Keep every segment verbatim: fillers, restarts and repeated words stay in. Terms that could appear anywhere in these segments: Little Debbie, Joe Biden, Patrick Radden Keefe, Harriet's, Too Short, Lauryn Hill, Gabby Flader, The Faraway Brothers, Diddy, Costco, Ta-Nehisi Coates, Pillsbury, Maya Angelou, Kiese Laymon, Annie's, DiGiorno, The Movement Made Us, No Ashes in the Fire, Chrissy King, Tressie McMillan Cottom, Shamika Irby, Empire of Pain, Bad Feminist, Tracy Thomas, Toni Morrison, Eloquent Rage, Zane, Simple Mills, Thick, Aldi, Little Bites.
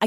I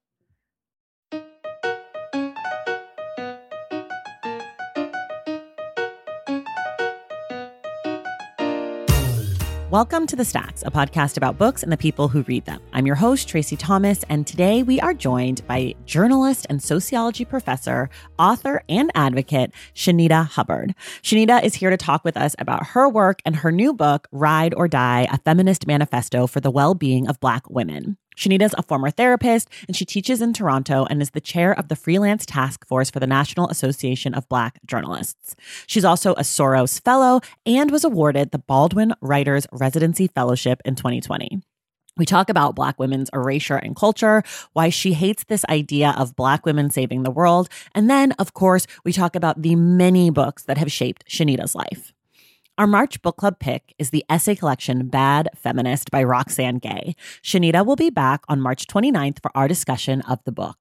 Welcome to The Stacks, a podcast about books and the people who read them. I'm your host, Tracy Thomas, and today we are joined by journalist and sociology professor, author, and advocate, Shanita Hubbard. Shanita is here to talk with us about her work and her new book, Ride or Die, A Feminist Manifesto for the Well-Being of Black Women. Shanita's a former therapist, and she teaches in Toronto and is the chair of the Freelance Task Force for the National Association of Black Journalists. She's also a Soros Fellow and was awarded the Baldwin Writers Residency Fellowship in twenty twenty. We talk about Black women's erasure and culture, why she hates this idea of Black women saving the world, and then, of course, we talk about the many books that have shaped Shanita's life. Our March book club pick is the essay collection Bad Feminist by Roxane Gay. Shanita will be back on March twenty-ninth for our discussion of the book.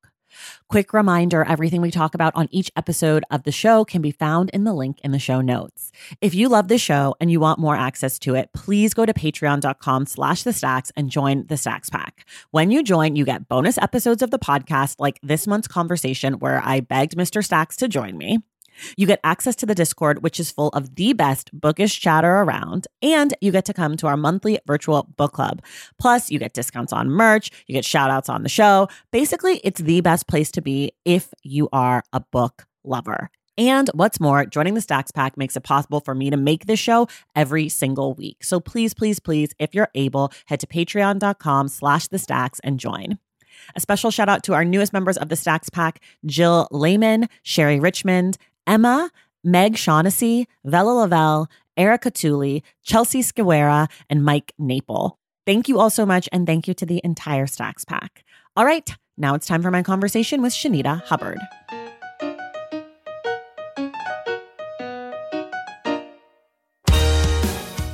Quick reminder, everything we talk about on each episode of the show can be found in the link in the show notes. If you love this show and you want more access to it, please go to patreon dot com slash the stacks and join the Stacks Pack. When you join, you get bonus episodes of the podcast like this month's conversation where I begged Mister Stacks to join me. You get access to the Discord, which is full of the best bookish chatter around, and you get to come to our monthly virtual book club. Plus, you get discounts on merch, you get shout outs on the show. Basically, it's the best place to be if you are a book lover. And what's more, joining the Stacks Pack makes it possible for me to make this show every single week. So please, please, please, if you're able, head to patreon dot com slash the stacks and join. A special shout out to our newest members of the Stacks Pack, Jill Lehman, Sherry Richmond, Emma, Meg Shaughnessy, Vella Lavelle, Erica Tooley, Chelsea Sciwera, and Mike Naple. Thank you all so much, and thank you to the entire Stacks Pack. All right, now it's time for my conversation with Shanita Hubbard.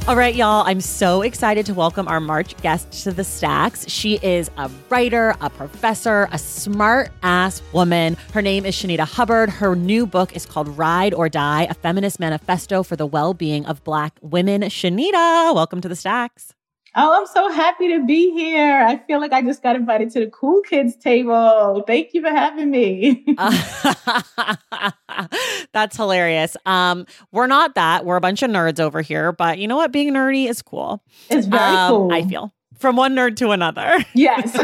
All right, y'all, I'm so excited to welcome our March guest to the Stacks. She is a writer, a professor, a smart-ass woman. Her name is Shanita Hubbard. Her new book is called Ride or Die, A Feminist Manifesto for the Well-Being of Black Women. Shanita, welcome to the Stacks. Oh, I'm so happy to be here. I feel like I just got invited to the cool kids table. Thank you for having me. uh, that's hilarious. Um, we're not that. We're a bunch of nerds over here, but you know what? Being nerdy is cool. It's very um, cool. I feel. From one nerd to another. Yes.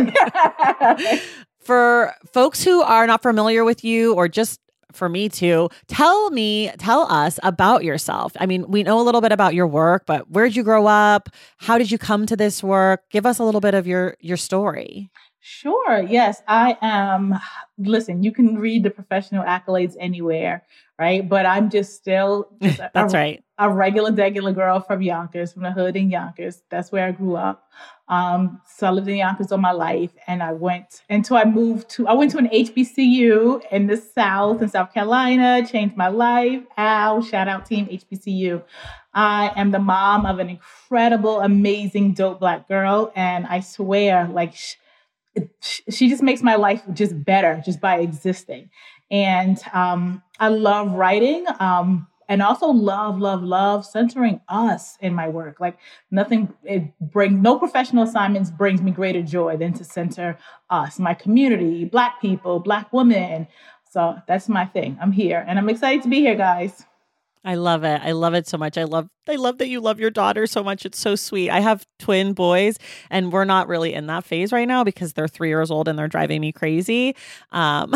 For folks who are not familiar with you, or just for me too, tell me, tell us about yourself. I mean, we know a little bit about your work, but where'd you grow up? How did you come to this work? Give us a little bit of your, your story. Sure. Yes, I am. Listen, you can read the professional accolades anywhere, right? But I'm just still just a, That's right. a regular, degular girl from Yonkers, from the hood in Yonkers. That's where I grew up. Um, so I lived in Yonkers all my life, and I went until I moved to, I went to an H B C U in the South, in South Carolina, changed my life. Ow, shout out team H B C U. I am the mom of an incredible, amazing, dope Black girl. And I swear, like, sh- she just makes my life just better just by existing. And um, I love writing um, and also love, love, love centering us in my work. Like nothing, it bring, no professional assignments brings me greater joy than to center us, my community, Black people, Black women. So that's my thing. I'm here and I'm excited to be here, guys. I love it. I love it so much. I love I love that you love your daughter so much. It's so sweet. I have twin boys, and we're not really in that phase right now because they're three years old and they're driving me crazy. Um,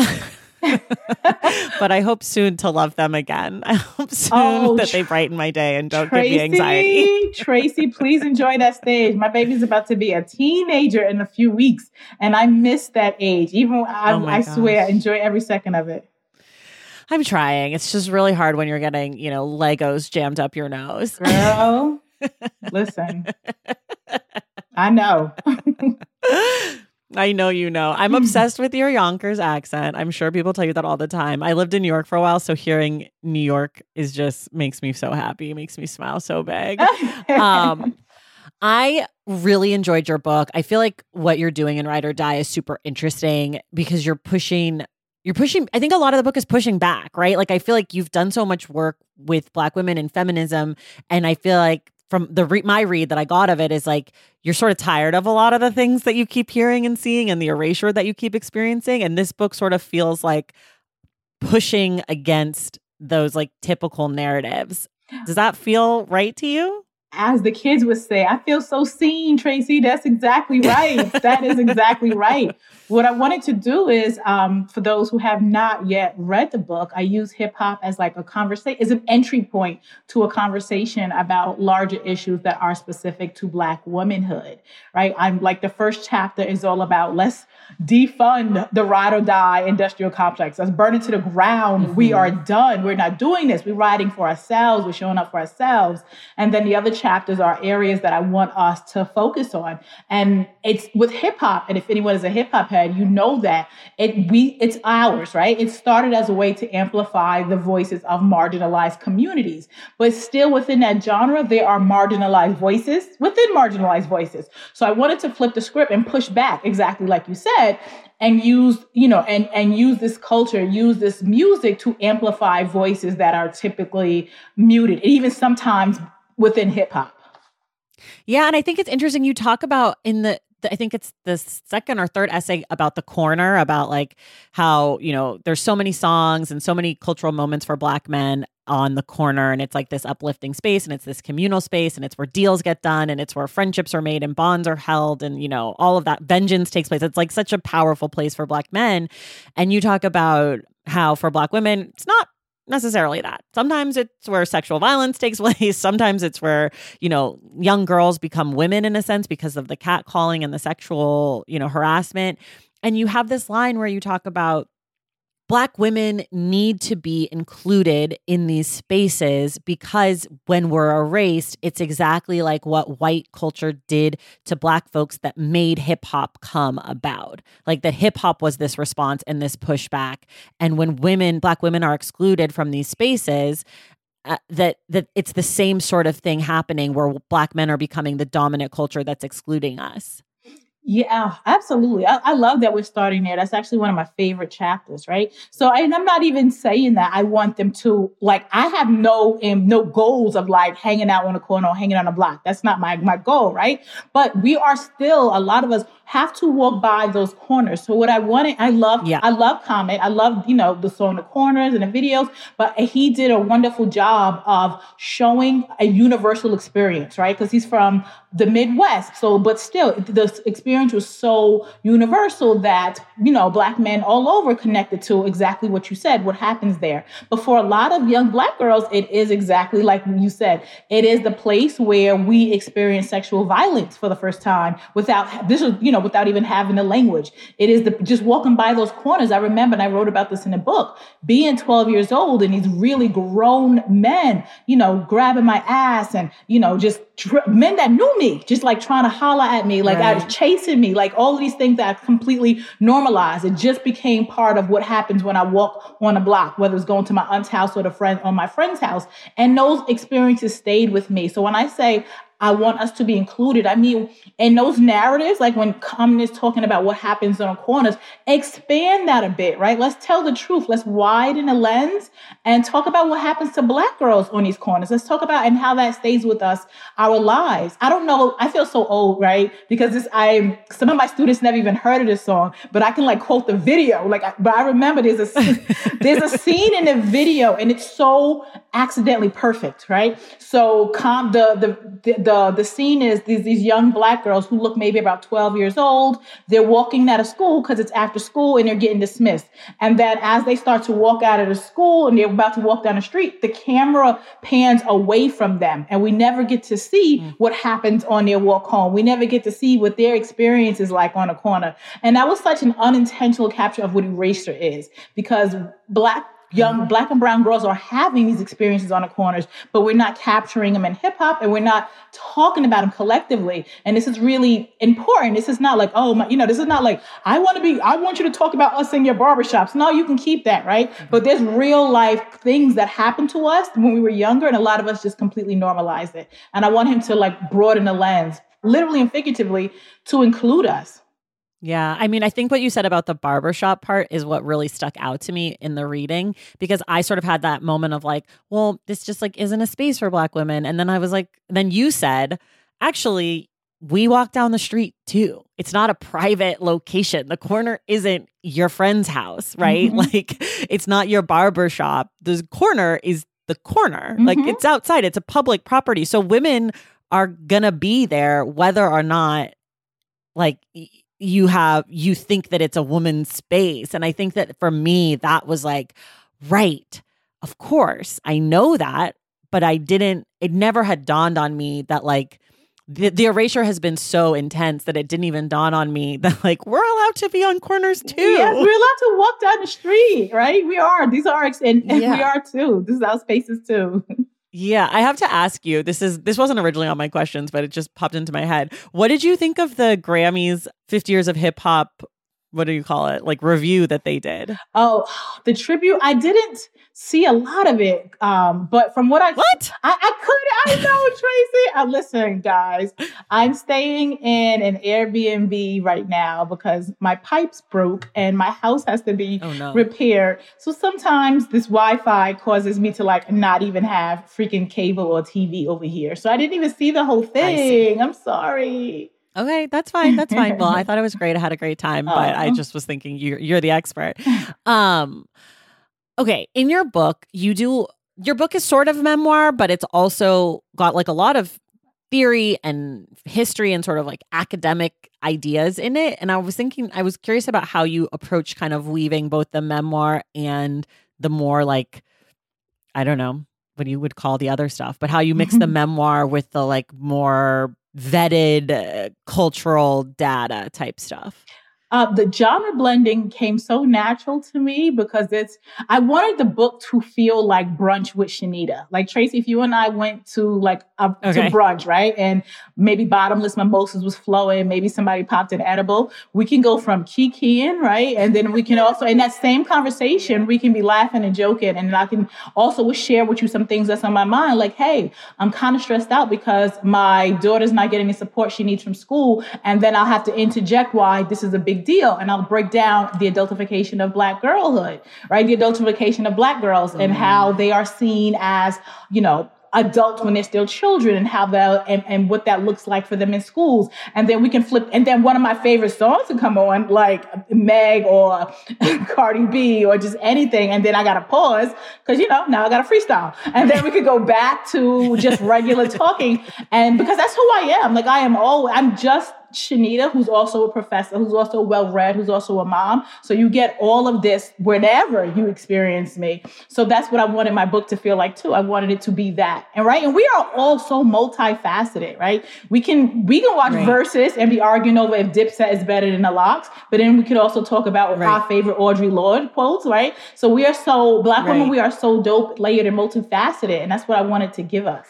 but I hope soon to love them again. I hope soon oh, that they brighten my day and don't Tracy, give me anxiety. Tracy, please enjoy that stage. My baby's about to be a teenager in a few weeks, and I miss that age. Even I, oh I swear, I enjoy every second of it. I'm trying. It's just really hard when you're getting, you know, Legos jammed up your nose. Girl, listen. I know. I know you know. I'm obsessed with your Yonkers accent. I'm sure people tell you that all the time. I lived in New York for a while, so hearing New York is just makes me so happy. It makes me smile so big. Um I really enjoyed your book. I feel like what you're doing in Ride or Die is super interesting because you're pushing You're pushing, I think a lot of the book is pushing back, right? Like, I feel like you've done so much work with Black women and feminism. And I feel like from the re- my read that I got of it is like, you're sort of tired of a lot of the things that you keep hearing and seeing and the erasure that you keep experiencing. And this book sort of feels like pushing against those like typical narratives. Does that feel right to you? As the kids would say, I feel so seen, Tracy. That's exactly right. That is exactly right. What I wanted to do is, um, for those who have not yet read the book, I use hip hop as like a conversation, as an entry point to a conversation about larger issues that are specific to Black womanhood, right? I'm like, the first chapter is all about let's defund the ride or die industrial complex. Let's burn it to the ground. Mm-hmm. We are done. We're not doing this. We're riding for ourselves. We're showing up for ourselves. And then the other chapters are areas that I want us to focus on. And it's with hip hop. And if anyone is a hip hop head, you know that it we it's ours, right? It started as a way to amplify the voices of marginalized communities. But still within that genre, there are marginalized voices within marginalized voices. So I wanted to flip the script and push back, exactly like you said, and use, you know, and, and use this culture, use this music to amplify voices that are typically muted, and even sometimes within hip hop. Yeah. And I think it's interesting. You talk about in the, the, I think it's the second or third essay about The Corner, about like how, you know, there's so many songs and so many cultural moments for Black men on The Corner. And it's like this uplifting space, and it's this communal space, and it's where deals get done, and it's where friendships are made and bonds are held. And, you know, all of that vengeance takes place. It's like such a powerful place for Black men. And you talk about how for Black women, it's not necessarily that. Sometimes it's where sexual violence takes place. Sometimes it's where, you know, young girls become women in a sense because of the catcalling and the sexual, you know, harassment. And you have this line where you talk about Black women need to be included in these spaces because when we're erased, it's exactly like what white culture did to Black folks that made hip hop come about. Like that hip hop was this response and this pushback. And when women, Black women are excluded from these spaces, Uh, that that it's the same sort of thing happening where Black men are becoming the dominant culture that's excluding us. Yeah, absolutely. I, I love that we're starting there. That's actually one of my favorite chapters, right? So, and I'm not even saying that I want them to, like, I have no um, no goals of like hanging out on a corner or hanging on a block. That's not my, my goal, right? But we are still, a lot of us have to walk by those corners. So what I wanted, I love, yeah. I love Common. I love, you know, the song The Corners and the videos, but he did a wonderful job of showing a universal experience, right? Because he's from the Midwest. So, but still, the experience was so universal that, you know, Black men all over connected to exactly what you said, what happens there. But for a lot of young Black girls, it is exactly like you said. It is the place where we experience sexual violence for the first time without, this is, you know, without even having the language. It is the just walking by those corners. I remember, and I wrote about this in the book, being twelve years old and these really grown men, you know, grabbing my ass and, you know, just dr- men that knew me, just like trying to holler at me, like right. I was chasing me, like all of these things that I completely normalized. It just became part of what happens when I walk on a block, whether it's going to my aunt's house or the friend on my friend's house. And those experiences stayed with me. So when I say I want us to be included, I mean, in those narratives, like when Common is talking about what happens on corners, expand that a bit, right? Let's tell the truth. Let's widen the lens and talk about what happens to Black girls on these corners. Let's talk about and how that stays with us, our lives. I don't know. I feel so old, right? Because this, I some of my students never even heard of this song, but I can like quote the video. Like, I, but I remember there's a there's a scene in the video, and it's so accidentally perfect, right? So com- the, the the the the scene is these these young Black girls who look maybe about twelve years old. They're walking out of school because it's after school and they're getting dismissed. And then as they start to walk out of the school and they're about to walk down the street, the camera pans away from them, and we never get to see mm. what happens on their walk home. We never get to see what their experience is like on a corner. And that was such an unintentional capture of what erasure is, because Black Young Black and brown girls are having these experiences on the corners, but we're not capturing them in hip hop, and we're not talking about them collectively. And this is really important. This is not like, oh, my, you know, this is not like, I want to be, I want you to talk about us in your barbershops. No, you can keep that, right? But there's real life things that happened to us when we were younger, and a lot of us just completely normalized it. And I want him to like broaden the lens, literally and figuratively, to include us. Yeah. I mean, I think what you said about the barbershop part is what really stuck out to me in the reading, because I sort of had that moment of like, well, this just like isn't a space for Black women. And then I was like, then you said, actually, we walk down the street too. It's not a private location. The corner isn't your friend's house, right? Mm-hmm. Like, it's not your barbershop. The corner is the corner. Mm-hmm. Like, it's outside. It's a public property. So women are going to be there whether or not, like, you have, you think that it's a woman's space. And I think that for me, that was like, right, of course, I know that, but I didn't, it never had dawned on me that like, the, the erasure has been so intense that it didn't even dawn on me that like, we're allowed to be on corners too. Yes, we're allowed to walk down the street, right? We are, these are, and, and yeah. we are too. This is our spaces too. Yeah, I have to ask you, this is this wasn't originally on my questions, but it just popped into my head. What did you think of the Grammys fifty years of hip hop, what do you call it, like review that they did? Oh, the tribute, I didn't see a lot of it, um, but from what I... What? I, I could, I know, Tracy. Uh, listen, guys, I'm staying in an Airbnb right now because my pipes broke and my house has to be oh, no. repaired. So sometimes this Wi-Fi causes me to like not even have freaking cable or T V over here. So I didn't even see the whole thing. I'm sorry. Okay, that's fine. That's fine. Well, I thought it was great. I had a great time, oh. but I just was thinking you're, you're the expert. Um... Okay, in your book, you do your book is sort of a memoir, but it's also got like a lot of theory and history and sort of like academic ideas in it. And I was thinking, I was curious about how you approach kind of weaving both the memoir and the more like, I don't know what you would call the other stuff, but how you mix the memoir with the like more vetted uh, cultural data type stuff. Uh, the genre blending came so natural to me because it's, I wanted the book to feel like brunch with Shanita. Like, Tracy, if you and I went to like a, okay. to brunch, right? And maybe bottomless mimosas was flowing. Maybe somebody popped an edible. We can go from kikiing, right? And then we can also, in that same conversation, we can be laughing and joking. And I can also share with you some things that's on my mind. Like, hey, I'm kind of stressed out because my daughter's not getting the support she needs from school. And then I'll have to interject why this is a big deal, and I'll break down the adultification of Black girlhood, right? The adultification of Black girls mm-hmm. and how they are seen as, you know, adults when they're still children, and how that and, and what that looks like for them in schools. And then we can flip, and then one of my favorite songs to come on, like Meg or Cardi B or just anything, and then I gotta pause because, you know, now I gotta freestyle, and then we could go back to just regular talking. And because that's who I am, like I am all I'm just Shanita, who's also a professor, who's also well-read, who's also a mom. So you get all of this whenever you experience me. So that's what I wanted my book to feel like too. I wanted it to be that. And right. And we are all so multifaceted, right? We can, we can watch right. Versus and be arguing over if Dipset is better than The Lox, but then we could also talk about right. our favorite Audre Lorde quotes, right? So we are so, Black right. women, we are so dope, layered, and multifaceted. And that's what I wanted to give us.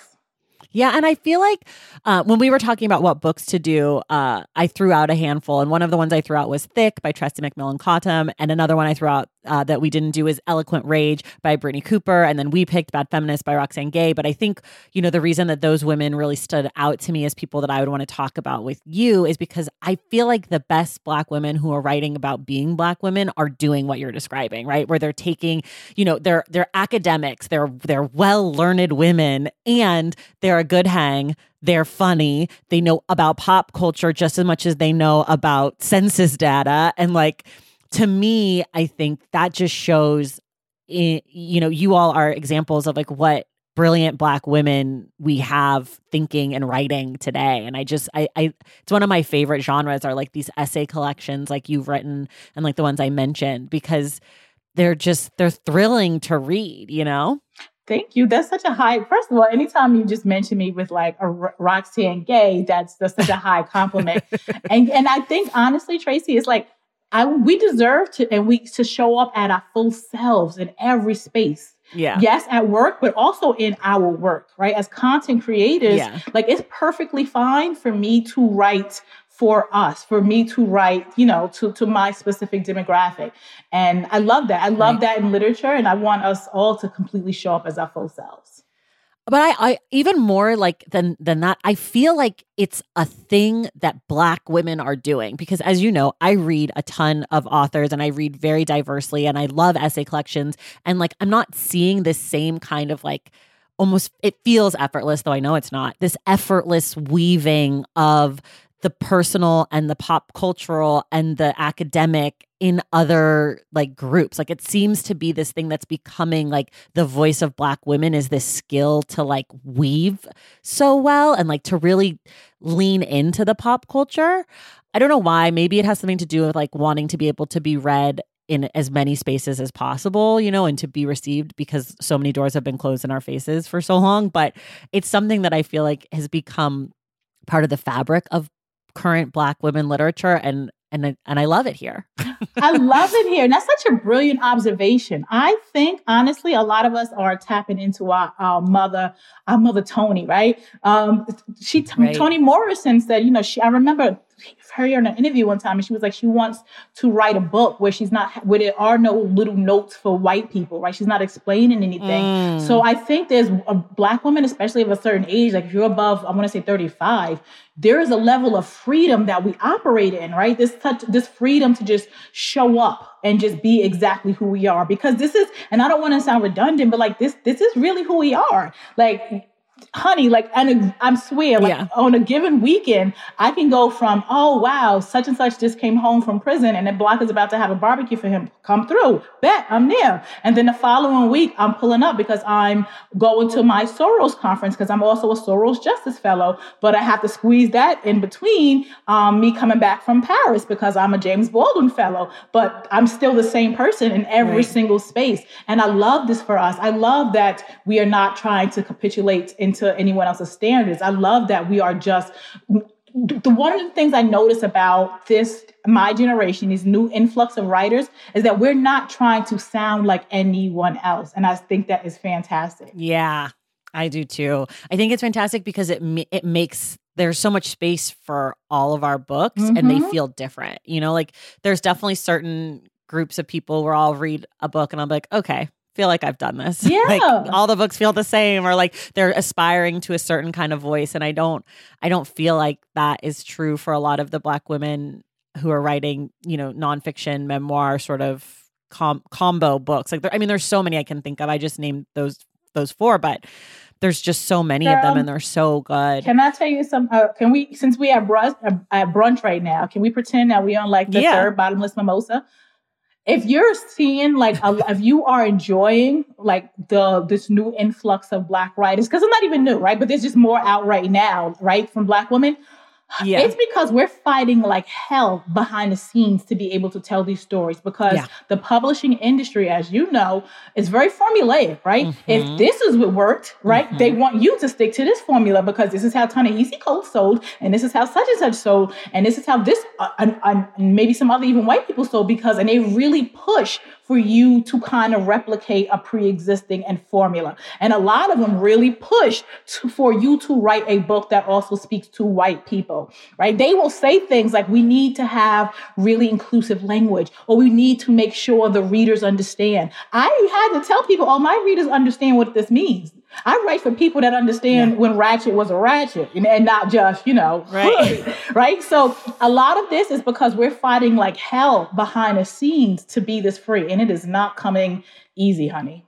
Yeah. And I feel like uh, when we were talking about what books to do, uh, I threw out a handful. And one of the ones I threw out was Thick by Tressie McMillan Cottom. And another one I threw out uh, that we didn't do is Eloquent Rage by Brittany Cooper. And then we picked Bad Feminist by Roxane Gay. But I think, you know, the reason that those women really stood out to me as people that I would want to talk about with you is because I feel like the best Black women who are writing about being Black women are doing what you're describing, right? Where they're taking, you know, they're, they're academics, they're, they're well-learned women, and they're a good hang. They're funny. They know about pop culture just as much as they know about census data. And like, to me, I think that just shows, you know, you all are examples of like what brilliant Black women we have thinking and writing today. And I just, I, I, it's one of my favorite genres are like these essay collections like you've written and like the ones I mentioned, because they're just, they're thrilling to read, you know? Thank you. That's such a high, first of all, anytime you just mention me with like a R- Roxane Gay, that's, that's such a high compliment. and and I think honestly, Tracy, it's like, I, we deserve to, and we to show up at our full selves in every space. Yeah. Yes, at work, but also in our work, right? As content creators, yeah. like it's perfectly fine for me to write for us, for me to write, you know, to, to my specific demographic. And I love that. I love right. that in literature. And I want us all to completely show up as our full selves. But I, I even more like than than that, I feel like it's a thing that Black women are doing because, as you know, I read a ton of authors and I read very diversely and I love essay collections. And like, I'm not seeing this same kind of like almost, it feels effortless, though I know it's not, this effortless weaving of the personal and the pop cultural and the academic in other like groups. Like it seems to be this thing that's becoming like the voice of Black women is this skill to like weave so well and like to really lean into the pop culture. I don't know why. Maybe it has something to do with like wanting to be able to be read in as many spaces as possible, you know, and to be received because so many doors have been closed in our faces for so long. But it's something that I feel like has become part of the fabric of current Black women literature, and and and I love it here. I love it here, and that's such a brilliant observation. I think honestly, a lot of us are tapping into our, our mother, our mother Toni, right? Um, she right. Toni Morrison said, you know, she. I remember her in an interview one time, and she was like, she wants to write a book where she's not, where there are no little notes for white people, right? She's not explaining anything. Mm. So I think there's a Black woman, especially of a certain age, like if you're above, I want to say thirty-five. There is a level of freedom that we operate in, right? This touch, this freedom to just show up and just be exactly who we are. Because this is, and I don't want to sound redundant, but like this, this is really who we are. Like, honey, like, and I swear, like yeah. on a given weekend, I can go from, oh, wow, such and such just came home from prison and then Block is about to have a barbecue for him. Come through. Bet, I'm there. And then the following week, I'm pulling up because I'm going to my Soros conference because I'm also a Soros Justice Fellow. But I have to squeeze that in between um, me coming back from Paris because I'm a James Baldwin Fellow. But I'm still the same person in every right. single space. And I love this for us. I love that we are not trying to capitulate in into anyone else's standards. I love that we are just, the one of the things I notice about this, my generation, these new influx of writers, is that we're not trying to sound like anyone else. And I think that is fantastic. Yeah, I do too. I think it's fantastic because it it makes, there's so much space for all of our books mm-hmm. and they feel different. You know, like there's definitely certain groups of people where I'll read a book and I'm like, okay, feel like I've done this. Yeah. Like all the books feel the same or like they're aspiring to a certain kind of voice. And I don't, I don't feel like that is true for a lot of the Black women who are writing, you know, nonfiction, memoir sort of com- combo books. Like, there, I mean, there's so many I can think of. I just named those, those four, but there's just so many Girl, of them and they're so good. Can I tell you some, uh, can we, since we have brunch, uh, at brunch right now, can we pretend that we on like the yeah. third bottomless mimosa? If you're seeing like, a, if you are enjoying like the this new influx of Black writers, because it's not even new, right? But there's just more out right now, right? From Black women. Yeah. It's because we're fighting like hell behind the scenes to be able to tell these stories because yeah. the publishing industry, as you know, is very formulaic, right? Mm-hmm. If this is what worked, right? Mm-hmm. They want you to stick to this formula because this is how Ta-Nehisi Coates sold and this is how such and such sold and this is how this uh, and, and maybe some other even white people sold because and they really push for you to kind of replicate a pre-existing and formula. And a lot of them really push to, for you to write a book that also speaks to white people, right? They will say things like, we need to have really inclusive language, or we need to make sure the readers understand. I had to tell people, oh, my readers understand what this means. I write for people that understand yeah. when ratchet was a ratchet and, and not just, you know, right. hood, right? So a lot of this is because we're fighting like hell behind the scenes to be this free. And it is not coming easy, honey.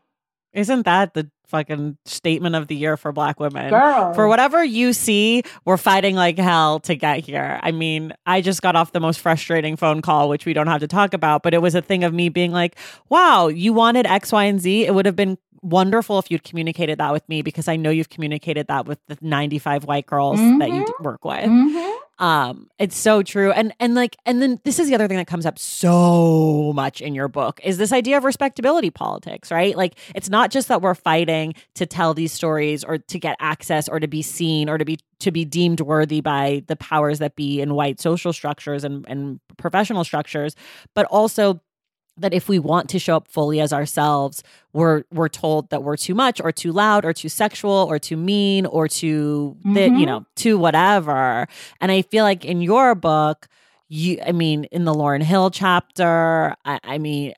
Isn't that the fucking statement of the year for Black women? Girl. For whatever you see, we're fighting like hell to get here. I mean, I just got off the most frustrating phone call, which we don't have to talk about, but it was a thing of me being like, wow, you wanted X, Y, and Z. It would have been wonderful if you'd communicated that with me, because I know you've communicated that with the ninety-five white girls mm-hmm. that you work with. Mm-hmm. Um, it's so true. And, and like, and then this is the other thing that comes up so much in your book is this idea of respectability politics, right? Like, it's not just that we're fighting to tell these stories or to get access or to be seen or to be, to be deemed worthy by the powers that be in white social structures and, and professional structures, but also that if we want to show up fully as ourselves, we're we're told that we're too much or too loud or too sexual or too mean or too, mm-hmm. th- you know, too whatever. And I feel like in your book, you, I mean, in the Lauryn Hill chapter, I, I mean,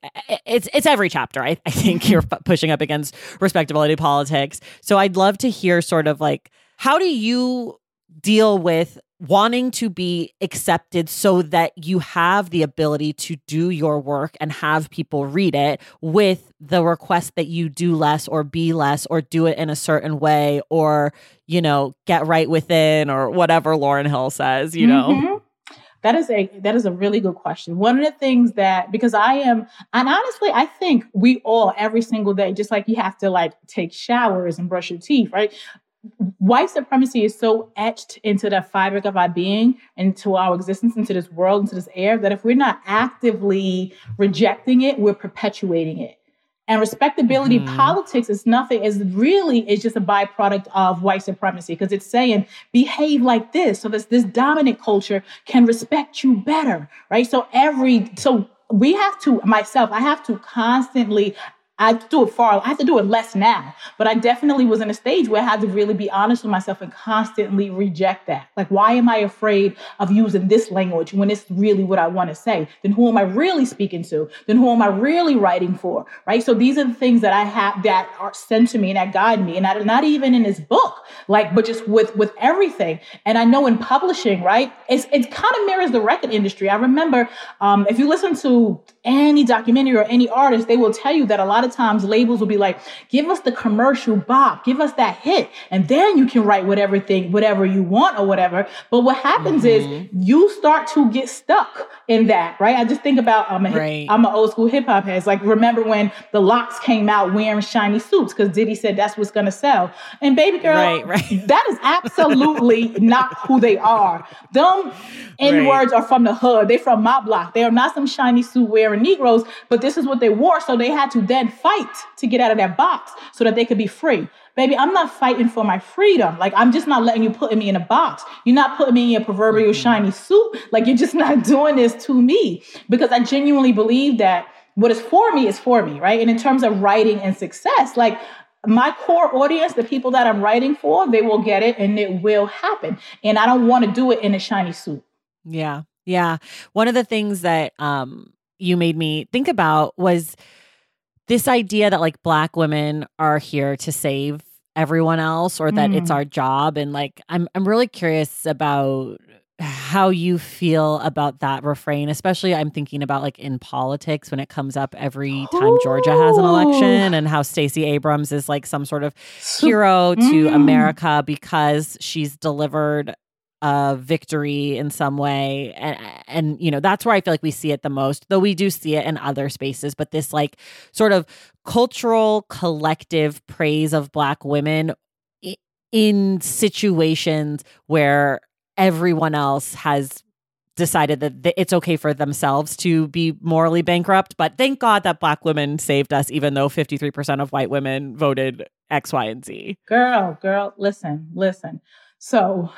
it's it's every chapter. I, I think you're pushing up against respectability politics. So I'd love to hear sort of like, how do you deal with wanting to be accepted so that you have the ability to do your work and have people read it, with the request that you do less or be less or do it in a certain way or, you know, get right within or whatever Lauryn Hill says, you mm-hmm. know? That is a that is a really good question. One of the things that, because I am, and honestly, I think we all every single day, just like you have to like take showers and brush your teeth, right? White supremacy is so etched into the fabric of our being, into our existence, into this world, into this air, that if we're not actively rejecting it, we're perpetuating it. And respectability mm-hmm. politics is nothing, is really, is just a byproduct of white supremacy, because it's saying behave like this so that this dominant culture can respect you better, right? So every, so we have to, myself, I have to constantly I do it far. I have to do it less now, but I definitely was in a stage where I had to really be honest with myself and constantly reject that. Like, why am I afraid of using this language when it's really what I want to say? Then who am I really speaking to? Then who am I really writing for? Right. So these are the things that I have that are sent to me and that guide me, and I, not even in this book, like, but just with with everything. And I know in publishing, right, it's it kind of mirrors the record industry. I remember um, if you listen to any documentary or any artist, they will tell you that a lot of times labels will be like, give us the commercial bop, give us that hit, and then you can write whatever thing, whatever you want or whatever. But what happens mm-hmm. is you start to get stuck in that, right? I just think about, I'm, a hip, right. I'm an old school hip hop head. Like, remember when The Lox came out wearing shiny suits because Diddy said that's what's going to sell. And baby girl, right, right. that is absolutely not who they are. Them N-words right. are from the hood. They're from my block. They are not some shiny suit wearing Negroes, but this is what they wore. So they had to then fight to get out of that box so that they could be free. Baby, I'm not fighting for my freedom. Like, I'm just not letting you put me in a box. You're not putting me in a proverbial mm-hmm. shiny suit. Like, you're just not doing this to me, because I genuinely believe that what is for me is for me, right? And in terms of writing and success, like, my core audience, the people that I'm writing for, they will get it and it will happen. And I don't want to do it in a shiny suit. Yeah. Yeah. One of the things that um, you made me think about was this idea that like Black women are here to save everyone else, or that mm. it's our job. And like, I'm I'm really curious about how you feel about that refrain, especially I'm thinking about like in politics when it comes up every time Ooh. Georgia has an election, and how Stacey Abrams is like some sort of hero mm. to America because she's delivered Uh, victory in some way. And, and, you know, that's where I feel like we see it the most, though we do see it in other spaces. But this like sort of cultural collective praise of Black women i- in situations where everyone else has decided that th- it's okay for themselves to be morally bankrupt. But thank God that Black women saved us, even though fifty-three percent of white women voted X, Y, and Z. Girl, girl, listen, listen. So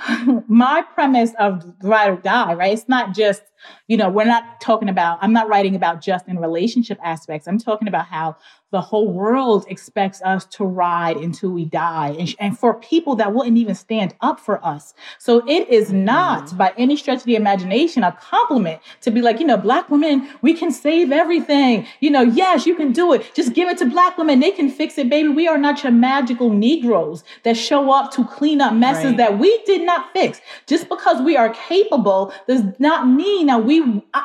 my premise of Ride or Die, right? It's not just, you know, we're not talking about, I'm not writing about just in relationship aspects. I'm talking about how the whole world expects us to ride until we die, and, and for people that wouldn't even stand up for us. So it is not by any stretch of the imagination a compliment to be like, you know, Black women, we can save everything. You know, yes, you can do it. Just give it to Black women. They can fix it, baby. We are not your magical Negroes that show up to clean up messes right. that we did not fix. Just because we are capable does not mean that we, I,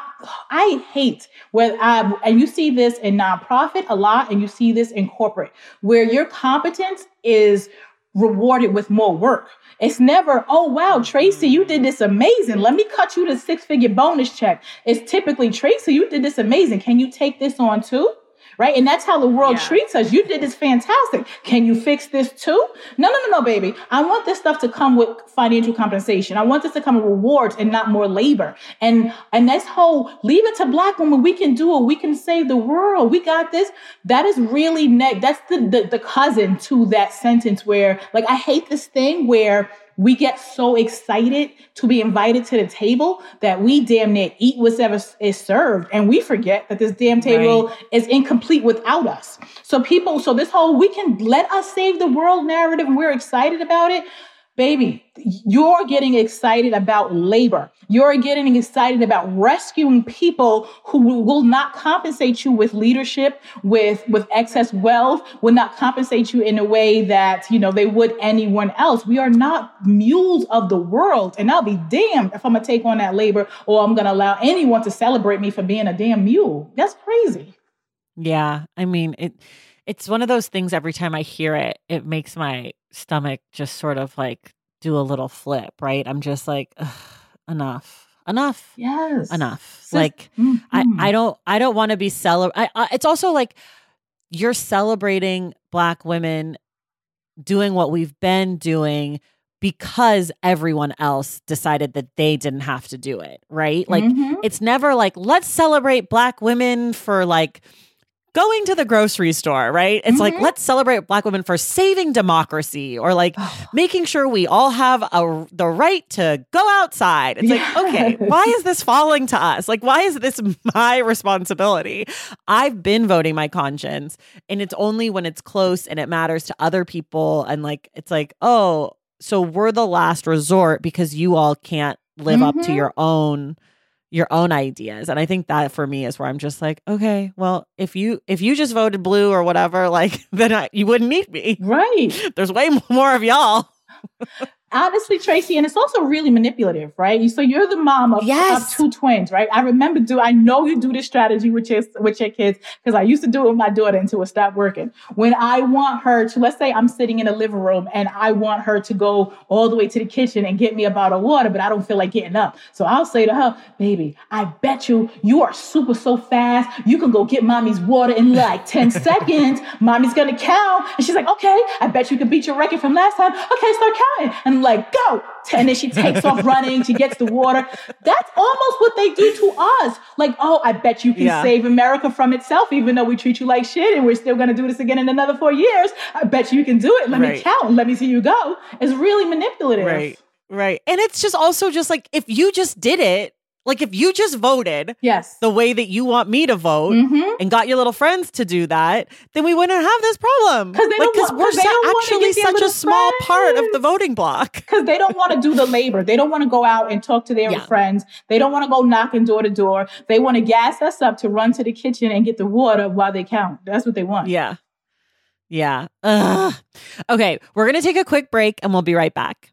I hate where I, and you see this in nonprofit a lot, and you see this in corporate, where your competence is rewarded with more work. It's never, oh, wow, Tracy, you did this amazing. Let me cut you the six figure bonus check. It's typically, Tracy, you did this amazing. Can you take this on too? right? And that's how the world yeah. treats us. You did this fantastic. Can you fix this too? No, no, no, no, baby. I want this stuff to come with financial compensation. I want this to come with rewards and not more labor. And and this whole leave it to Black women. We can do it. We can save the world. We got this. That is really ne- that's the, the the cousin to that sentence where, like, I hate this thing where we get so excited to be invited to the table that we damn near eat whatever is served. And we forget that this damn table right. is incomplete without us. So people, so this whole, we can let us save the world narrative and we're excited about it. Baby, you're getting excited about labor. You're getting excited about rescuing people who will not compensate you with leadership, with, with excess wealth, will not compensate you in a way that, you know, they would anyone else. We are not mules of the world. And I'll be damned if I'm going to take on that labor or I'm going to allow anyone to celebrate me for being a damn mule. That's crazy. Yeah. I mean, it. It's one of those things every time I hear it, it makes my stomach just sort of like do a little flip, right? I'm just like, enough, enough, yes, enough. Sis- like, mm-hmm. I, I don't, I don't want to be celebrating. It's also like you're celebrating Black women doing what we've been doing because everyone else decided that they didn't have to do it, right? Like, mm-hmm. it's never like, let's celebrate Black women for like, going to the grocery store, right? It's mm-hmm. like, let's celebrate Black women for saving democracy or like making sure we all have a, the right to go outside. It's yes. like, okay, why is this falling to us? Like, why is this my responsibility? I've been voting my conscience, and it's only when it's close and it matters to other people. And like, it's like, oh, so we're the last resort because you all can't live mm-hmm. up to your own your own ideas. And I think that for me is where I'm just like, okay, well, if you if you just voted blue or whatever, like, then I, you wouldn't need me. Right. There's way more of y'all. Honestly, Tracy, and it's also really manipulative, right? So you're the mom of, yes. of two twins, right? I remember do I know you do this strategy with your with your kids because I used to do it with my daughter until it stopped working. When I want her to, let's say I'm sitting in a living room and I want her to go all the way to the kitchen and get me a bottle of water, but I don't feel like getting up. So I'll say to her, baby, I bet you you are super so fast. You can go get mommy's water in like ten seconds. Mommy's gonna count. And she's like, okay, I bet you can beat your record from last time. Okay, start counting. And I'm like, go. And then she takes off running. She gets the water. That's almost what they do to us. Like, oh, I bet you can yeah. save America from itself, even though we treat you like shit and we're still going to do this again in another four years. I bet you can do it. Let right. me count. Let me see you go. It's really manipulative. Right. Right. And it's just also just like, if you just did it, like if you just voted yes. the way that you want me to vote mm-hmm. and got your little friends to do that, then we wouldn't have this problem. Because like, we're so, actually such a small friends. part of the voting block. Because they don't want to do the labor. They don't want to go out and talk to their yeah. friends. They don't want to go knocking door to door. They want to gas us up to run to the kitchen and get the water while they count. That's what they want. Yeah. Yeah. Ugh. Okay. We're going to take a quick break and we'll be right back.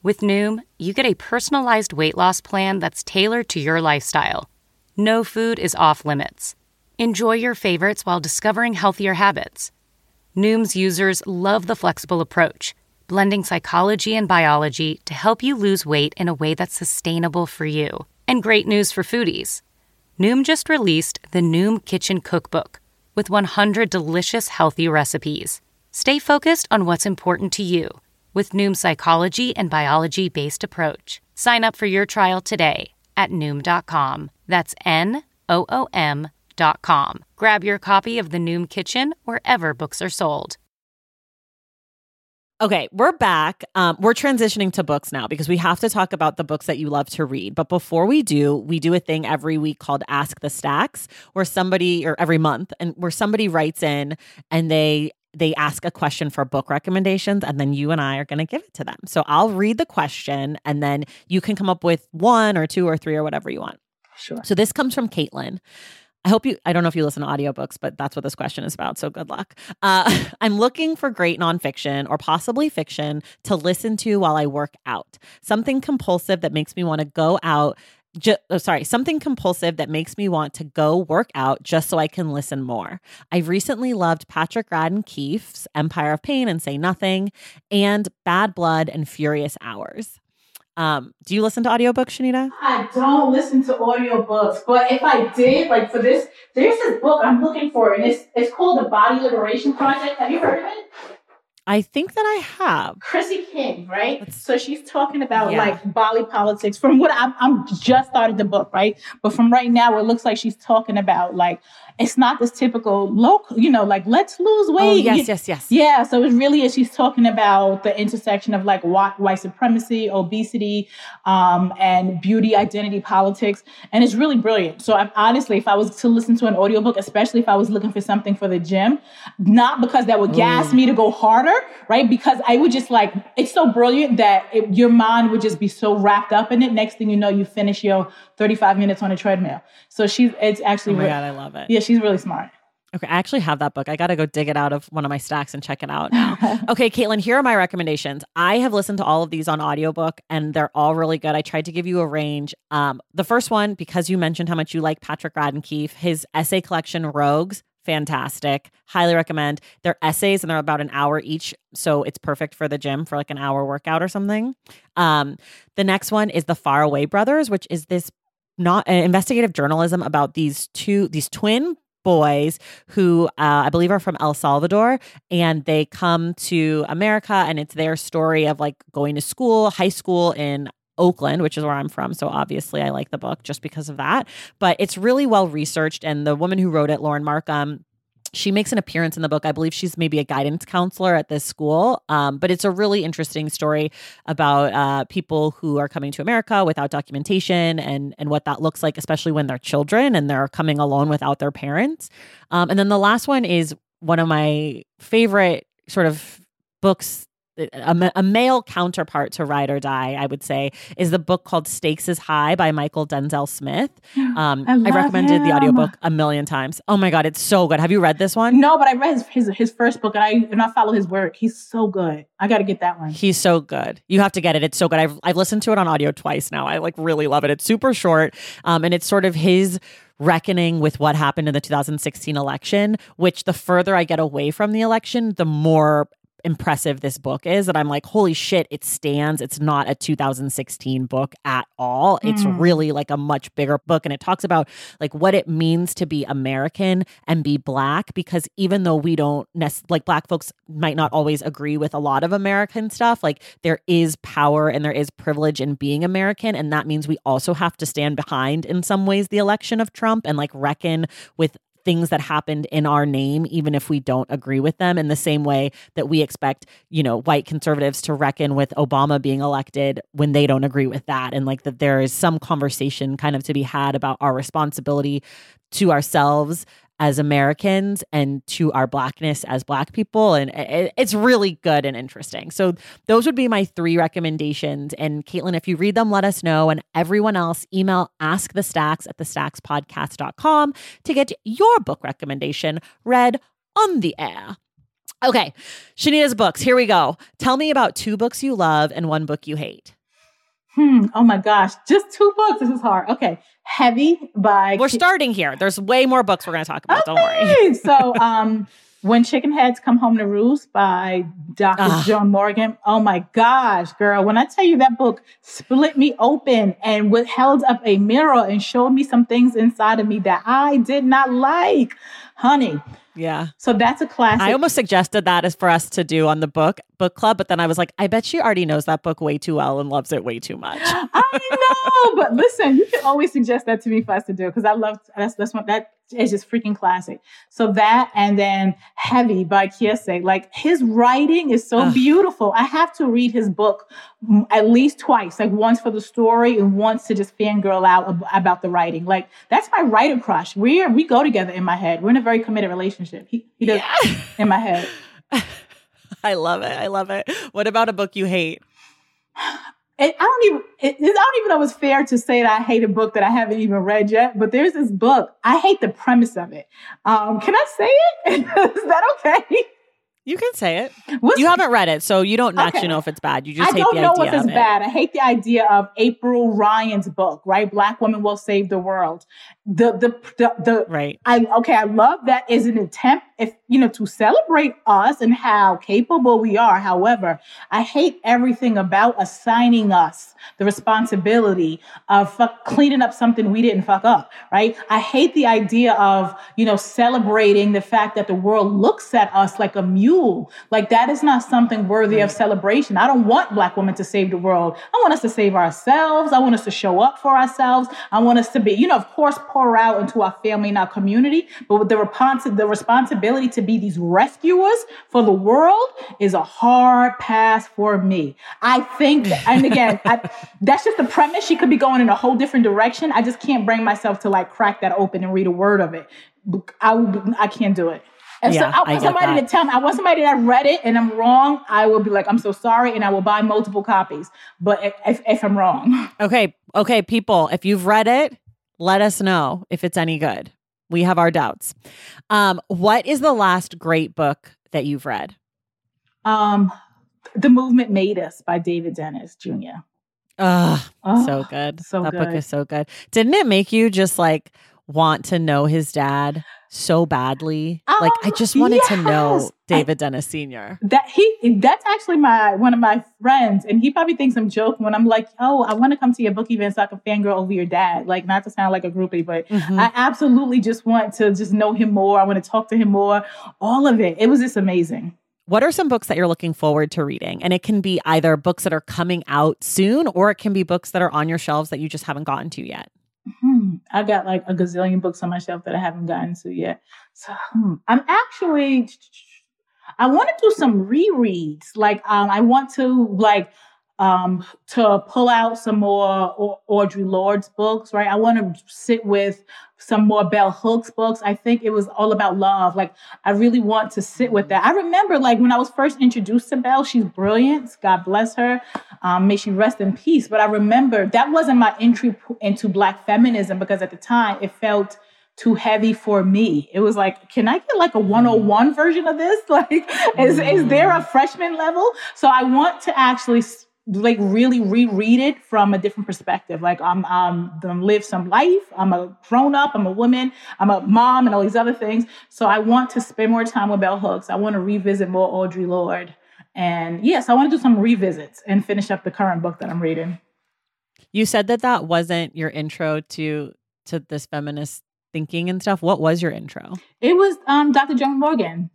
With Noom, you get a personalized weight loss plan that's tailored to your lifestyle. No food is off limits. Enjoy your favorites while discovering healthier habits. Noom's users love the flexible approach, blending psychology and biology to help you lose weight in a way that's sustainable for you. And great news for foodies. Noom just released the Noom Kitchen Cookbook, with one hundred delicious healthy recipes. Stay focused on what's important to you with Noom's psychology and biology-based approach. Sign up for your trial today at Noom dot com. That's N O O M dot com. Grab your copy of The Noom Kitchen wherever books are sold. Okay, we're back. Um, we're transitioning to books now because we have to talk about the books that you love to read. But before we do, we do a thing every week called Ask the Stacks, where somebody, or every month, and where somebody writes in and they they ask a question for book recommendations, and then you and I are going to give it to them. So I'll read the question, and then you can come up with one or two or three or whatever you want. Sure. So this comes from Caitlin. I hope you, I don't know if you listen to audiobooks, but that's what this question is about. So good luck. Uh, I'm looking for great nonfiction or possibly fiction to listen to while I work out. Something compulsive that makes me want to go out. Ju- oh, sorry, something compulsive that makes me want to go work out just so I can listen more. I've recently loved Patrick Radden Keefe's Empire of Pain and Say Nothing, and Bad Blood and Furious Hours. Um, do you listen to audiobooks, Shanita? I don't listen to audiobooks, but if I did, like for this, there's this book I'm looking for, and it's it's called The Body Liberation Project. Have you heard of it? I think that I have. Chrissy King, right? That's, so she's talking about yeah. like body politics. From what I'm, I'm just started the book, right? But from right now, it looks like she's talking about like it's not this typical local, you know, like let's lose weight. Oh, yes, yes, yes. Yeah. So it really is. She's talking about the intersection of like white, white supremacy, obesity, um, and beauty identity politics, and it's really brilliant. So I'm honestly, if I was to listen to an audiobook, especially if I was looking for something for the gym, not because that would mm. gas me to go harder. Right? Because I would just like, it's so brilliant that it, your mind would just be so wrapped up in it. Next thing you know, you finish your thirty-five minutes on a treadmill. So she's, it's actually, oh my re- God, I love it. Yeah, she's really smart. Okay. I actually have that book. I got to go dig it out of one of my stacks and check it out now. Okay, Caitlin, here are my recommendations. I have listened to all of these on audiobook and they're all really good. I tried to give you a range. Um, the first one, because you mentioned how much you like Patrick Radden Keefe, his essay collection, Rogues, fantastic. Highly recommend. They're essays and they're about an hour each. So it's perfect for the gym for like an hour workout or something. Um, the next one is The Faraway Brothers, which is this not uh, investigative journalism about these two, these twin boys who uh, I believe are from El Salvador, and they come to America, and it's their story of like going to school, high school in Oakland, which is where I'm from. So obviously I like the book just because of that, but it's really well researched. And the woman who wrote it, Lauren Markham, she makes an appearance in the book. I believe she's maybe a guidance counselor at this school. Um, but it's a really interesting story about uh, people who are coming to America without documentation and and what that looks like, especially when they're children and they're coming alone without their parents. Um, and then the last one is one of my favorite sort of books. A, a male counterpart to Ride or Die, I would say, is the book called Stakes is High by Michael Denzel Smith. Um, I, I recommended him. The audiobook a million times. Oh my God, it's so good. Have you read this one? No, but I read his his, his first book and I and I follow his work. He's so good. I got to get that one. He's so good. You have to get it. It's so good. I've I've listened to it on audio twice now. I like really love it. It's super short, um, and it's sort of his reckoning with what happened in the two thousand sixteen election, which the further I get away from the election, the more impressive this book is, that I'm like, holy shit, it stands. It's not a two thousand sixteen book at all. Mm. It's really like a much bigger book. And it talks about like what it means to be American and be Black, because even though we don't nec- like Black folks might not always agree with a lot of American stuff, like there is power and there is privilege in being American. And that means we also have to stand behind in some ways the election of Trump and like reckon with things that happened in our name, even if we don't agree with them, in the same way that we expect, you know, white conservatives to reckon with Obama being elected when they don't agree with that. And like that there is some conversation kind of to be had about our responsibility to ourselves as Americans and to our blackness as black people. And it's really good and interesting. So those would be my three recommendations. And Caitlin, if you read them, let us know. And everyone else, email askthestacks at the stacks podcast dot com to get your book recommendation read on the air. Okay, Shanita's books. Here we go. Tell me about two books you love and one book you hate. Hmm. Oh my gosh. Just two books. This is hard. Okay. Heavy by... We're starting here. There's way more books we're going to talk about. Okay. Don't worry. so um, When Chicken Heads Come Home to Roost by Doctor Ugh. Joan Morgan. Oh my gosh, girl. When I tell you that book split me open and with, held up a mirror and showed me some things inside of me that I did not like. Honey. Yeah. So that's a classic. I almost suggested that as for us to do on the book book club, but then I was like, I bet she already knows that book way too well and loves it way too much. I know, but listen, you can always suggest that to me for us to do because I love that's that's one that is just freaking classic. So that and then Heavy by Kiese. Like his writing is so Ugh. beautiful. I have to read his book at least twice, like once for the story and once to just fangirl out ab- about the writing. Like that's my writer crush. We are, we go together in my head. We're in a very committed relationship. He, he does yeah. in my head. I love it. I love it. What about a book you hate? It, I don't even. It, I don't even know it's fair to say that I hate a book that I haven't even read yet. But there's this book. I hate the premise of it. Um, can I say it? Is that okay? You can say it. What's, you haven't read it, so you don't okay. actually know if it's bad. You just I hate the idea of it. I don't know if it's bad. I hate the idea of April Ryan's book, right? Black Women Will Save the World. The the the, the right. I okay. I love that as an attempt, if you know, to celebrate us and how capable we are. However, I hate everything about assigning us the responsibility of fuck, cleaning up something we didn't fuck up, right? I hate the idea of you know celebrating the fact that the world looks at us like a mule. Like that is not something worthy of celebration. I don't want Black women to save the world. I want us to save ourselves. I want us to show up for ourselves. I want us to be, you know, of course, pour out into our family and our community. But with the, respons- the responsibility to be these rescuers for the world is a hard pass for me. I think, that, and again, I, that's just the premise. She could be going in a whole different direction. I just can't bring myself to like crack that open and read a word of it. I would, I can't do it. And yeah, so I want I somebody that. to tell me, I want somebody that read it and I'm wrong, I will be like, I'm so sorry, and I will buy multiple copies. But if, if I'm wrong. Okay. Okay, people, if you've read it, let us know if it's any good. We have our doubts. Um, what is the last great book that you've read? Um, The Movement Made Us by David Dennis Junior Ugh, oh, so good. So that good. book is so good. Didn't it make you just like want to know his dad so badly? Um, like I just wanted yes. to know David I, Dennis Senior That he that's actually my one of my friends, and he probably thinks I'm joking when I'm like, oh, I want to come to your book event so I can fangirl over your dad. Like, not to sound like a groupie, but mm-hmm. I absolutely just want to just know him more. I want to talk to him more. All of it. It was just amazing. What are some books that you're looking forward to reading? And it can be either books that are coming out soon, or it can be books that are on your shelves that you just haven't gotten to yet. Hmm. I've got like a gazillion books on my shelf that I haven't gotten to yet. So hmm. I'm actually, I want to do some rereads. Like um, I want to like um, to pull out some more Audre Lorde's books, right? I want to sit with some more Bell Hooks books. I think it was all about love. Like I really want to sit with that. I remember like when I was first introduced to Bell, she's brilliant. God bless her. Um, may she rest in peace. But I remember that wasn't my entry into Black feminism because at the time it felt too heavy for me. It was like, can I get like a one oh one version of this? Like, is, is there a freshman level? So I want to actually like really reread it from a different perspective. Like I'm, I'm, I'm live some life. I'm a grown up. I'm a woman. I'm a mom and all these other things. So I want to spend more time with Bell Hooks. I want to revisit more Audre Lorde. And yes, I want to do some revisits and finish up the current book that I'm reading. You said that that wasn't your intro to, to this feminist thinking and stuff. What was your intro? It was um, Doctor Joan Morgan.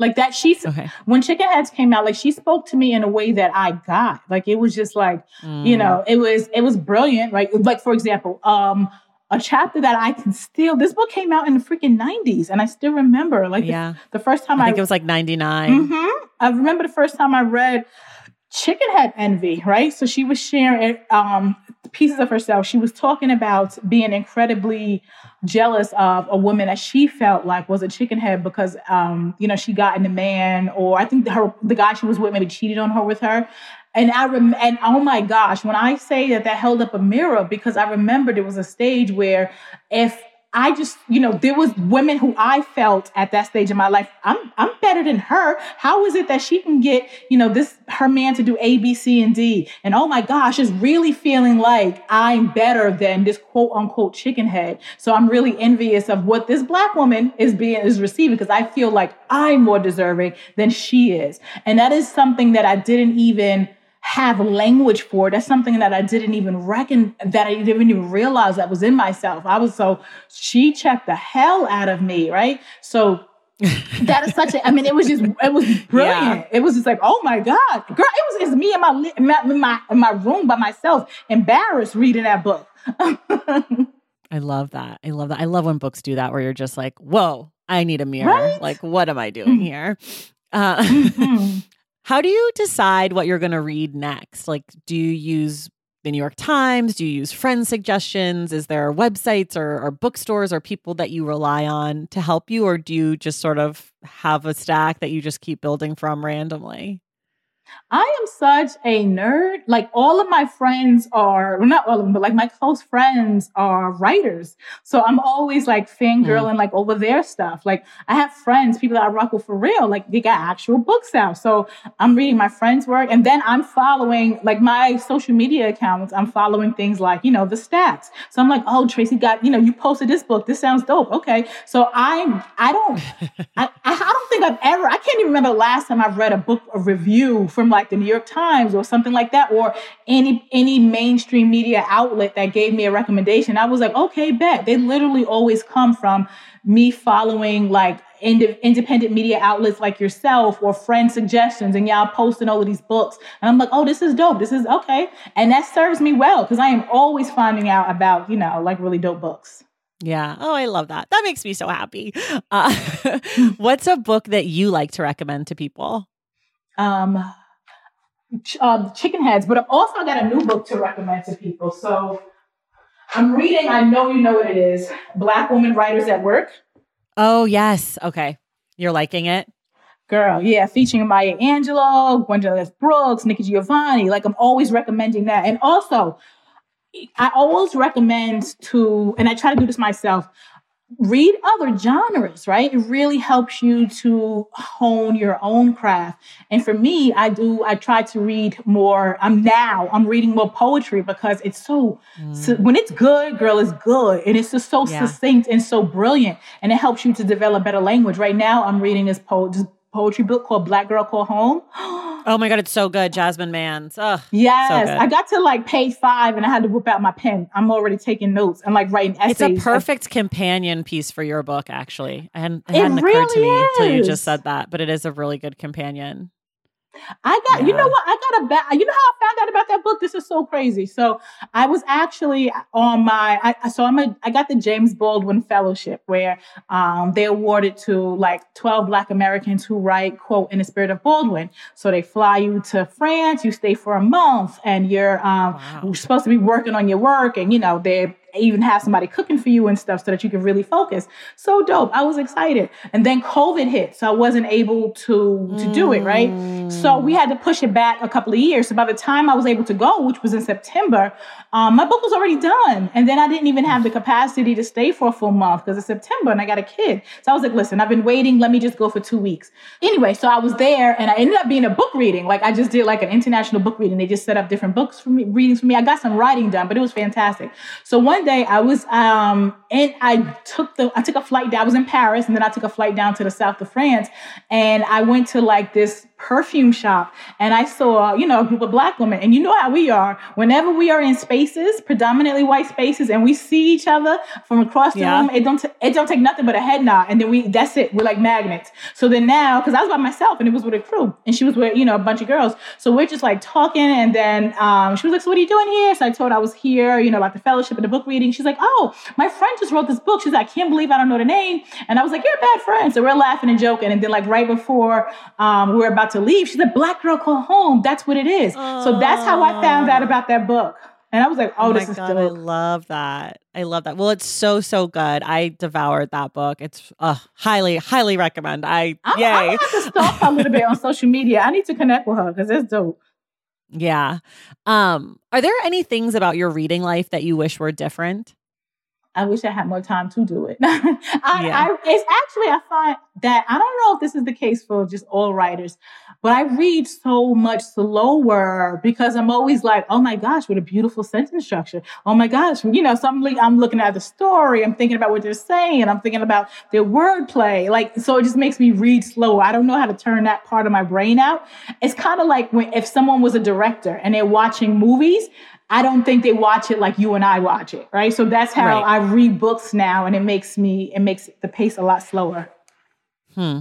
Like that, she's okay. When Chicken Heads came out, like she spoke to me in a way that I got. Like it was just like, mm. you know, it was it was brilliant. Right? Like for example, um, a chapter that I can still, this book came out in the freaking nineties. And I still remember like yeah. the, the first time I, I think it was like ninety-nine. Mm-hmm, I remember the first time I read Chicken Head Envy, right? So she was sharing um, pieces of herself. She was talking about being incredibly jealous of a woman that she felt like was a chicken head because, um, you know, she got in the man, or I think her, the guy she was with maybe cheated on her with her. And I rem- and oh my gosh, when I say that, that held up a mirror, because I remember there was a stage where if I just, you know, there was women who I felt at that stage in my life, I'm I'm better than her. How is it that she can get, you know, this, her man to do A, B, C, and D? And oh my gosh, it's really feeling like I'm better than this quote unquote chicken head. So I'm really envious of what this Black woman is being, is receiving, because I feel like I'm more deserving than she is. And that is something that I didn't even have language for. That's something that I didn't even reckon, that I didn't even realize that was in myself. I was so, she checked the hell out of me, right? So that is such a, I mean, it was just, it was brilliant. Yeah. It was just like, oh my God, girl, it was, it's me in my, in my, in my room by myself, embarrassed reading that book. I love that. I love that. I love when books do that, where you're just like, whoa, I need a mirror. Right? Like, what am I doing here? Uh, mm-hmm. How do you decide what you're going to read next? Like, do you use the New York Times? Do you use friend suggestions? Is there websites or, or bookstores or people that you rely on to help you? Or do you just sort of have a stack that you just keep building from randomly? I am such a nerd. Like, all of my friends are, well, not all of them, but like my close friends are writers. So I'm always like fangirling mm. like over their stuff. Like, I have friends, people that I rock with for real, like they got actual books out. So I'm reading my friends' work, and then I'm following, like, my social media accounts. I'm following things like, you know, The Stacks. So I'm like, oh, Tracy got, you know, you posted this book. This sounds dope. Okay. So I, I don't, I, I don't think I've ever, I can't even remember the last time I've read a book, a review from like the New York Times or something like that, or any any mainstream media outlet that gave me a recommendation. I was like, okay, bet. They literally always come from me following like ind- independent media outlets like yourself, or friend suggestions, and y'all posting all of these books. And I'm like, oh, this is dope. This is okay. And that serves me well, because I am always finding out about, you know, like really dope books. Yeah. Oh, I love that. That makes me so happy. Uh, what's a book that you like to recommend to people? Um. Uh, chicken Heads, but I've also got a new book to recommend to people. So I'm reading, I know you know what it is, Black Women Writers at Work. Oh, yes. Okay. You're liking it? Girl, yeah. Featuring Maya Angelou, Gwendolyn Brooks, Nikki Giovanni. Like, I'm always recommending that. And also, I always recommend to, and I try to do this myself, read other genres, right? It really helps you to hone your own craft. And for me, I do, I try to read more. I'm now, I'm reading more poetry, because it's so, mm. so when it's good, girl, it's good. And it's just so yeah. succinct and so brilliant. And it helps you to develop better language. Right now, I'm reading this, po- this poetry book called Black Girl Called Home. Oh my God, it's so good. Jasmine Mans. Ugh, yes. So I got to like page five and I had to whip out my pen. I'm already taking notes and like writing essays. It's a perfect and companion piece for your book, actually. I hadn't, it, it hadn't really occurred to me until you just said that, but it is a really good companion. I got, yeah. you know what? I got a bad, you know how I found out about that book? This is so crazy. So I was actually on my, I, so I'm a, I got the James Baldwin Fellowship, where um, they awarded to like twelve Black Americans who write, quote, in the spirit of Baldwin. So they fly you to France, you stay for a month, and you're, um, wow. you're supposed to be working on your work, and, you know, they're, even have somebody cooking for you and stuff so that you can really focus. So dope. I was excited. And then COVID hit. So I wasn't able to, to do it. Right. So we had to push it back a couple of years. So by the time I was able to go, which was in September, um, my book was already done. And then I didn't even have the capacity to stay for a full month because it's September and I got a kid. So I was like, listen, I've been waiting. Let me just go for two weeks. Anyway. So I was there and I ended up being a book reading. Like, I just did like an international book reading. They just set up different books for me, readings for me. I got some writing done, but it was fantastic. So one day I was um and I took the I took a flight down. I was in Paris, and then I took a flight down to the south of France, and I went to like this perfume shop, and I saw, you know, a group of Black women. And you know how we are. Whenever we are in spaces, predominantly white spaces, and we see each other from across the yeah. room, it don't t- it don't take nothing but a head nod, and then we that's it. We're like magnets. So then now, because I was by myself, and it was with a crew, and she was with, you know, a bunch of girls. So we're just like talking, and then um, she was like, "So what are you doing here?" So I told her I was here, you know, about the fellowship and the book reading. She's like, "Oh, my friend just wrote this book." She's like, "I can't believe I don't know the name." And I was like, "You're a bad friend." So we're laughing and joking, and then like right before um, we were about to leave, she said, "Black Girl Called Home." That's what it is. Aww. So that's how I found out about that book. And I was like, oh, oh this my is God, dope. I love that. I love that. Well, it's so, so good. I devoured that book. It's uh, highly, highly recommend. I, I'm, yay. I'm going to have to stalk her a little bit on social media. I need to connect with her because it's dope. Yeah. Um, are there any things about your reading life that you wish were different? I wish I had more time to do it. I, yeah. I, it's actually, I find that, I don't know if this is the case for just all writers, but I read so much slower because I'm always like, oh my gosh, what a beautiful sentence structure. Oh my gosh. You know, so I'm, I'm looking at the story. I'm thinking about what they're saying. I'm thinking about their wordplay. Like, so it just makes me read slower. I don't know how to turn that part of my brain out. It's kind of like when, if someone was a director and they're watching movies, I don't think they watch it like you and I watch it, right? So that's how right. I read books now, and it makes me it makes the pace a lot slower. Hmm.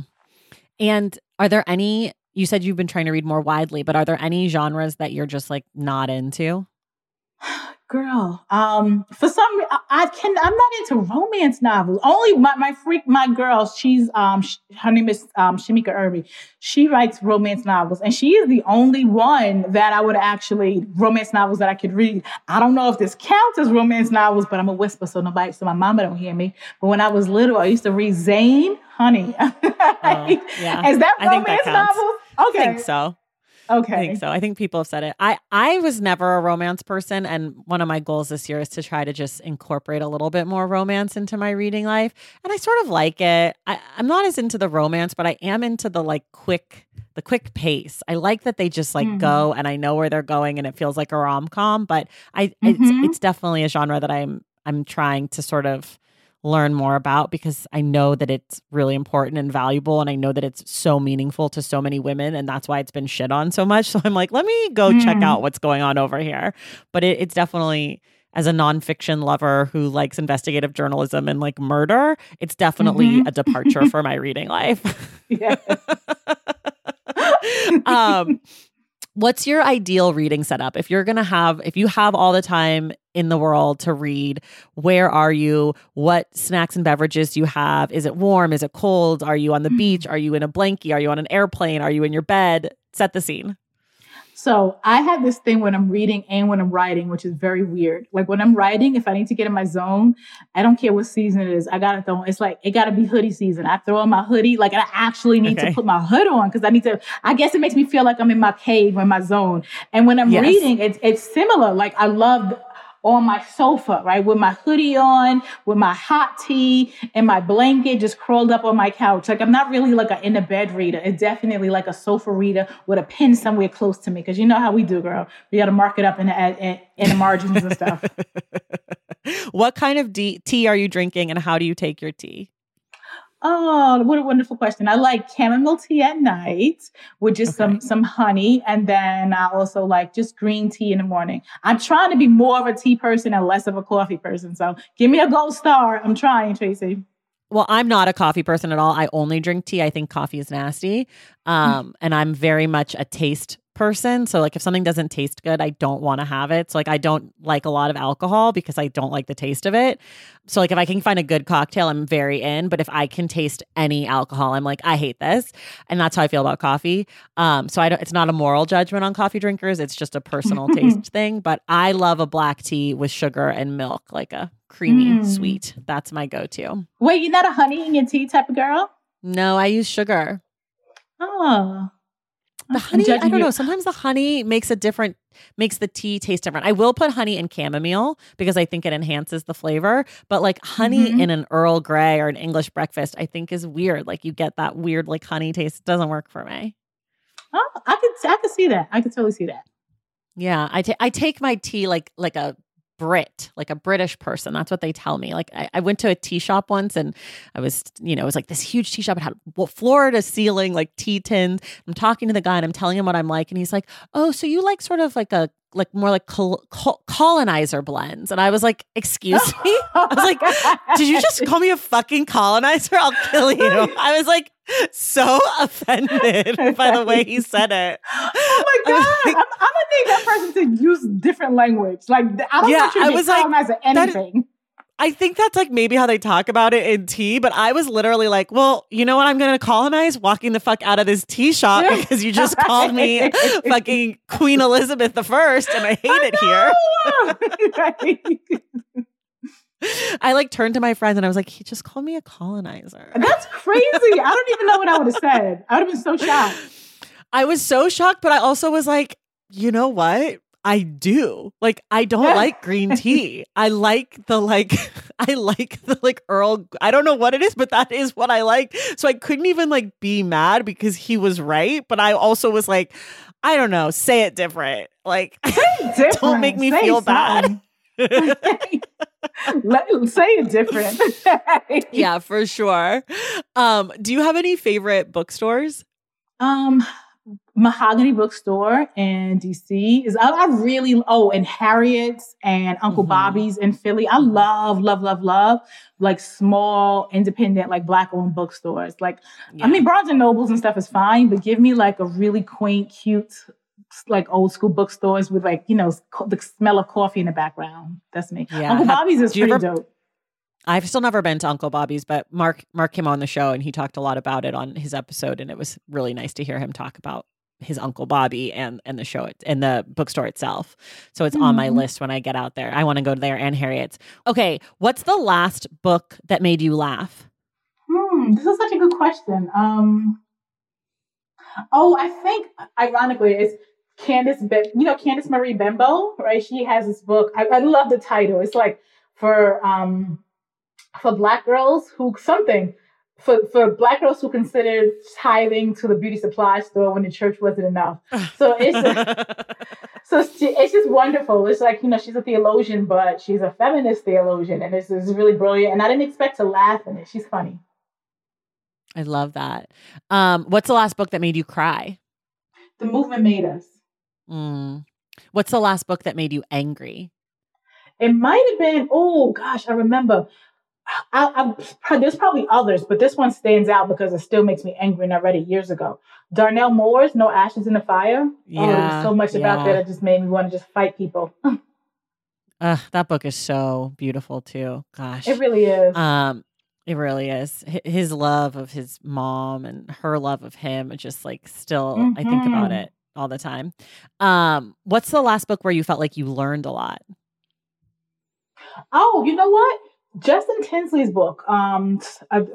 And are there any? You said you've been trying to read more widely, but are there any genres that you're just like not into? Girl, um, for some, I, I can. I'm not into romance novels. Only my, my freak, my girl. She's um, sh- her name is um, Shamika Irby. She writes romance novels, and she is the only one that I would actually romance novels that I could read. I don't know if this counts as romance novels, but I'm a whisper, so nobody, so my mama don't hear me. But when I was little, I used to read Zane, honey. Oh, yeah. Is that romance novels? Okay, I think so. Okay. I think so. I think people have said it. I, I was never a romance person. And one of my goals this year is to try to just incorporate a little bit more romance into my reading life. And I sort of like it. I, I'm not as into the romance, but I am into the like quick, the quick pace. I like that they just like mm-hmm. go and I know where they're going and it feels like a rom-com, but I, mm-hmm. it's, it's definitely a genre that I'm, I'm trying to sort of learn more about because I know that it's really important and valuable. And I know that it's so meaningful to so many women. And that's why it's been shit on so much. So I'm like, let me go mm. check out what's going on over here. But it, it's definitely, as a nonfiction lover who likes investigative journalism and like murder, it's definitely mm-hmm. a departure for my reading life. Yeah. um, What's your ideal reading setup? If you're going to have, if you have all the time in the world to read, where are you? What snacks and beverages do you have? Is it warm? Is it cold? Are you on the beach? Are you in a blankie? Are you on an airplane? Are you in your bed? Set the scene. So I have this thing when I'm reading and when I'm writing, which is very weird. Like when I'm writing, if I need to get in my zone, I don't care what season it is. I got to throw, it's like, it got to be hoodie season. I throw on my hoodie. Like I actually need okay. to put my hood on because I need to, I guess it makes me feel like I'm in my cave or my zone. And when I'm yes. reading, it's, it's similar. Like I love on my sofa, right? With my hoodie on, with my hot tea and my blanket just curled up on my couch. Like I'm not really like a in the bed reader. It's definitely like a sofa reader with a pen somewhere close to me. Cause you know how we do, girl. We got to mark it up in the, in, in the margins and stuff. What kind of de- tea are you drinking and how do you take your tea? Oh, what a wonderful question. I like chamomile tea at night with just okay. some some honey. And then I also like just green tea in the morning. I'm trying to be more of a tea person and less of a coffee person. So give me a gold star. I'm trying, Tracy. Well, I'm not a coffee person at all. I only drink tea. I think coffee is nasty. Um, mm-hmm. And I'm very much a taste person. So like if something doesn't taste good, I don't want to have it. So like I don't like a lot of alcohol because I don't like the taste of it. So like if I can find a good cocktail, I'm very in. But if I can taste any alcohol, I'm like, I hate this. And that's how I feel about coffee. Um, so I don't, it's not a moral judgment on coffee drinkers. It's just a personal taste thing. But I love a black tea with sugar and milk, like a creamy mm. sweet. That's my go-to. Wait, you're not a honey in your tea type of girl? No, I use sugar. Oh, the honey, I don't know. Sometimes the honey makes a different, makes the tea taste different. I will put honey in chamomile because I think it enhances the flavor. But like honey mm-hmm. in an Earl Grey or an English breakfast, I think is weird. Like you get that weird like honey taste. It doesn't work for me. Oh, I could, I could see that. I could totally see that. Yeah, I, t- I take my tea like like a Brit, like a British person. That's what they tell me. Like I, I went to a tea shop once and I was, you know, it was like this huge tea shop. It had floor to ceiling, like tea tins. I'm talking to the guy and I'm telling him what I'm like. And he's like, oh, so you like sort of like a, like more like col- col- colonizer blends. And I was like, excuse me? I was like, did you just call me a fucking colonizer? I'll kill you. I was like, so offended by the way he said it. Oh my God. Like, I'm, I'm gonna need that person to use different language. Like, I don't yeah, want you to be colonizer like, anything. That, I think that's like maybe how they talk about it in tea, but I was literally like, well, you know what I'm going to colonize? Walking the fuck out of this tea shop because you just called me fucking Queen Elizabeth the First and I hate it here. I like turned to my friends and I was like, he just called me a colonizer. That's crazy. I don't even know what I would have said. I would have been so shocked. I was so shocked, but I also was like, you know what? I do. Like, I don't like green tea. I like the, like, I like the, like, Earl. I don't know what it is, but that is what I like. So I couldn't even, like, be mad because he was right. But I also was like, I don't know, say it different. Like, different. Don't make me say feel something. Bad. Let, say it different. Yeah, for sure. Um, do you have any favorite bookstores? Um... Mahogany Bookstore in D C is I, I really oh and Harriet's and Uncle mm-hmm. Bobby's in Philly. I love love love love like small independent like Black owned bookstores. Like yeah. I mean Barnes and Nobles and stuff is fine, but give me like a really quaint, cute, like old school bookstores with like you know co- the smell of coffee in the background. That's me. Yeah. Uncle Bobby's is pretty ever- dope. I've still never been to Uncle Bobby's, but Mark Mark came on the show and he talked a lot about it on his episode, and it was really nice to hear him talk about his Uncle Bobby and and the show and the bookstore itself. So it's mm-hmm. on my list when I get out there. I want to go there and Harriet's. Okay, what's the last book that made you laugh? Hmm, this is such a good question. Um, oh, I think ironically it's Candace, Be- you know Candace Marie Bembo, right? She has this book. I, I love the title. It's like for. Um, For Black girls who something, for for Black girls who considered tithing to the beauty supply store when the church wasn't enough. So it's just, so it's just wonderful. It's like you know she's a theologian, but she's a feminist theologian, and this is really brilliant. And I didn't expect to laugh in it. She's funny. I love that. Um, what's the last book that made you cry? The Movement Made Us. Mm. What's the last book that made you angry? It might have been. Oh gosh, I remember. I, I, there's probably others, but this one stands out because it still makes me angry, and I read it years ago. Darnell Moore's No Ashes in the Fire. Yeah, oh, there's so much yeah. about that. It just made me want to just fight people. uh, that book is so beautiful, too. Gosh. It really is. Um, It really is. H- his love of his mom and her love of him. It's just like still, mm-hmm. I think about it all the time. Um, What's the last book where you felt like you learned a lot? Oh, you know what? Justin Tinsley's book, um,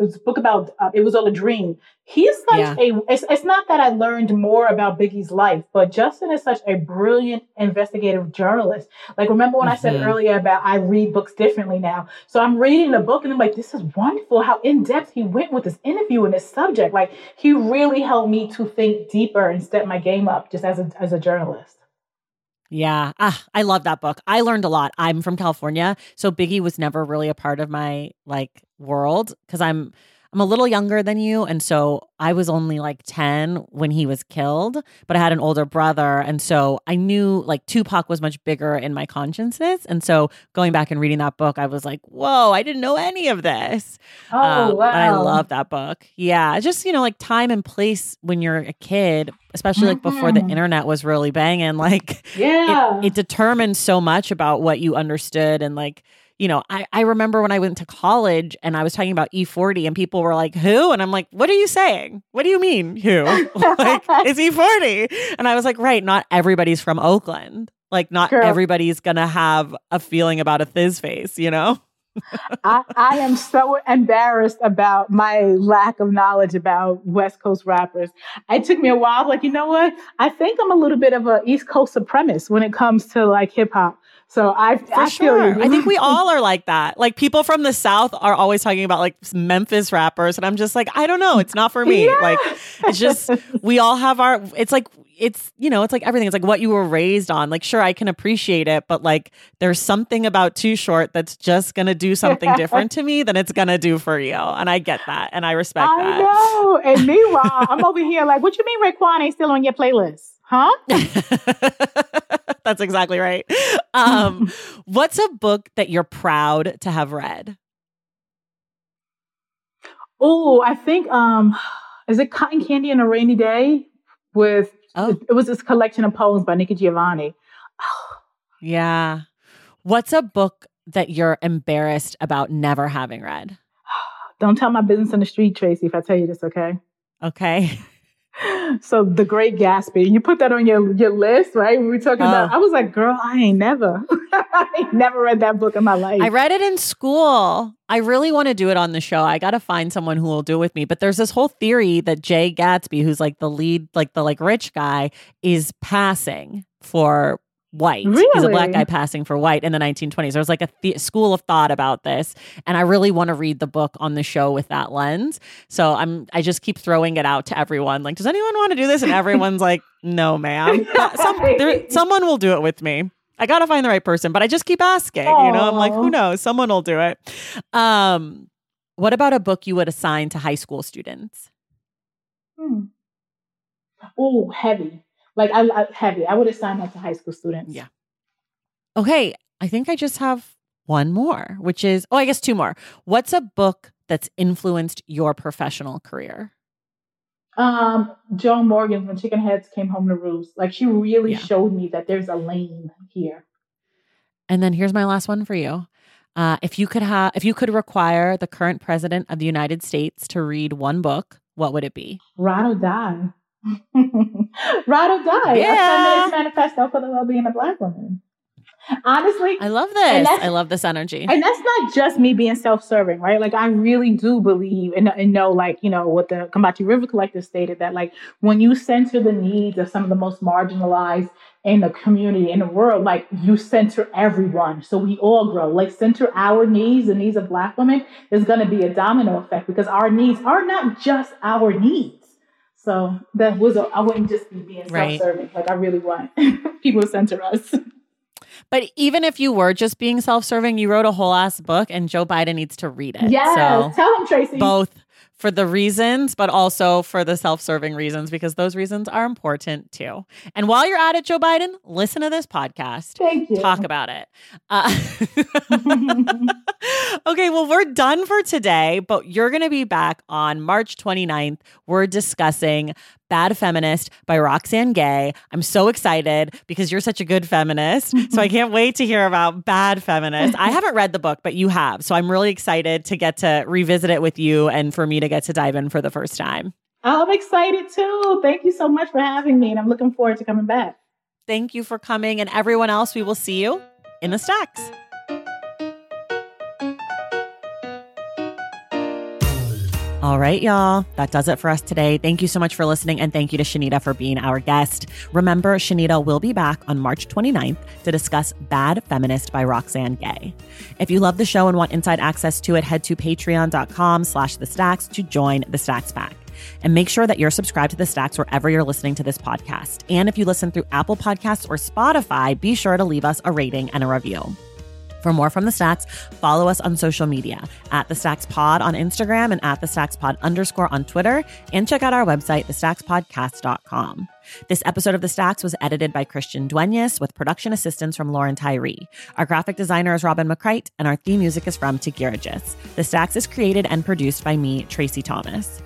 it's a book about uh, It Was All a Dream. He's such yeah. a, it's, it's not that I learned more about Biggie's life, but Justin is such a brilliant investigative journalist. Like, remember when mm-hmm. I said earlier about I read books differently now. So I'm reading the book and I'm like, this is wonderful how in depth he went with this interview and this subject. Like, he really helped me to think deeper and step my game up just as a, as a journalist. Yeah. Ah, I love that book. I learned a lot. I'm from California, so Biggie was never really a part of my like world because I'm I'm a little younger than you. And so I was only like ten when he was killed, but I had an older brother. And so I knew like Tupac was much bigger in my consciousness. And so going back and reading that book, I was like, whoa, I didn't know any of this. Oh, um, wow. I love that book. Yeah. Just, you know, like time and place when you're a kid, especially like mm-hmm. before the internet was really banging, like yeah. it, it determines so much about what you understood and like, you know, I, I remember when I went to college and I was talking about E forty and people were like, who? And I'm like, what are you saying? What do you mean, who? Like, it's E forty. And I was like, right, not everybody's from Oakland. Like, not Girl. everybody's going to have a feeling about a thiz face, you know? I, I am so embarrassed about my lack of knowledge about West Coast rappers. It took me a while. Like, you know what? I think I'm a little bit of an East Coast supremacist when it comes to like hip hop. So I, For I sure. feel you. I think we all are like that. Like people from the South are always talking about like Memphis rappers. And I'm just like, I don't know. It's not for me. Yeah. Like it's just, we all have our, it's like, it's, you know, it's like everything. It's like what you were raised on. Like, sure, I can appreciate it, but like there's something about Too Short that's just going to do something different to me than it's going to do for you. And I get that. And I respect I that. I know. And meanwhile, I'm over here like, what you mean Raekwon ain't still on your playlist? Huh? That's exactly right. Um, what's a book that you're proud to have read? Oh, I think, um, is it Cotton Candy and a Rainy Day? With oh. it, it was this collection of poems by Nikki Giovanni. Oh. Yeah. What's a book that you're embarrassed about never having read? Don't tell my business in the street, Tracy, if I tell you this, okay? Okay. So The Great Gatsby, you put that on your, your list, right? We were talking oh. about, I was like, girl, I ain't never, I ain't never read that book in my life. I read it in school. I really want to do it on the show. I got to find someone who will do it with me. But there's this whole theory that Jay Gatsby, who's like the lead, like the like rich guy, is passing for white. Really? He's a black guy passing for white in the nineteen twenties. There was like a th- school of thought about this. And I really want to read the book on the show with that lens. So I'm, I just keep throwing it out to everyone. Like, does anyone want to do this? And everyone's like, no, ma'am. Some, there, someone will do it with me. I got to find the right person, but I just keep asking, Aww. you know, I'm like, who knows? Someone will do it. Um, what about a book you would assign to high school students? Hmm. Oh, Heavy. Like, I, I Heavy. I would assign that to high school students. Yeah. Okay. I think I just have one more, which is, oh, I guess two more. What's a book that's influenced your professional career? Um, Joan Morgan, When Chicken Heads Came Home to Roost. Like, she really yeah. showed me that there's a lane here. And then here's my last one for you. Uh, if you could have, if you could require the current president of the United States to read one book, what would it be? Ride or Die. Ride or Die, yeah. a feminist manifesto for the well-being of Black women. Honestly, I love this. I love this energy, and that's not just me being self-serving, right? Like, I really do believe and, and know, like, you know, what the Combahee River Collective stated, that like when you center the needs of some of the most marginalized in the community, in the world, like, you center everyone, so we all grow. Like, center our needs, the needs of Black women. There's going to be a domino effect because our needs are not just our needs. So that was, a, I wouldn't just be being right. self-serving. Like, I really want people to center us. But even if you were just being self-serving, you wrote a whole ass book and Joe Biden needs to read it. Yes, so tell him, Tracy. Both for the reasons, but also for the self-serving reasons, because those reasons are important too. And while you're at it, Joe Biden, listen to this podcast. Thank you. Talk about it. Uh- Okay, well, we're done for today, but you're going to be back on March twenty-ninth. We're discussing Bad Feminist by Roxane Gay. I'm so excited because you're such a good feminist. So I can't wait to hear about Bad Feminist. I haven't read the book, but you have. So I'm really excited to get to revisit it with you and for me to get to dive in for the first time. I'm excited too. Thank you so much for having me. And I'm looking forward to coming back. Thank you for coming. And everyone else, we will see you in the stacks. All right, y'all. That does it for us today. Thank you so much for listening. And thank you to Shanita for being our guest. Remember, Shanita will be back on March twenty-ninth to discuss Bad Feminist by Roxane Gay. If you love the show and want inside access to it, head to patreon.com slash the stacks to join the Stacks Pack. And make sure that you're subscribed to The Stacks wherever you're listening to this podcast. And if you listen through Apple Podcasts or Spotify, be sure to leave us a rating and a review. For more from The Stacks, follow us on social media at The Stacks Pod on Instagram and at The Stacks Pod underscore on Twitter. And check out our website, the stacks podcast dot com. This episode of The Stacks was edited by Christian Dueñas with production assistance from Lauren Tyree. Our graphic designer is Robin McCrite and our theme music is from Tegirigis. The Stacks is created and produced by me, Tracy Thomas.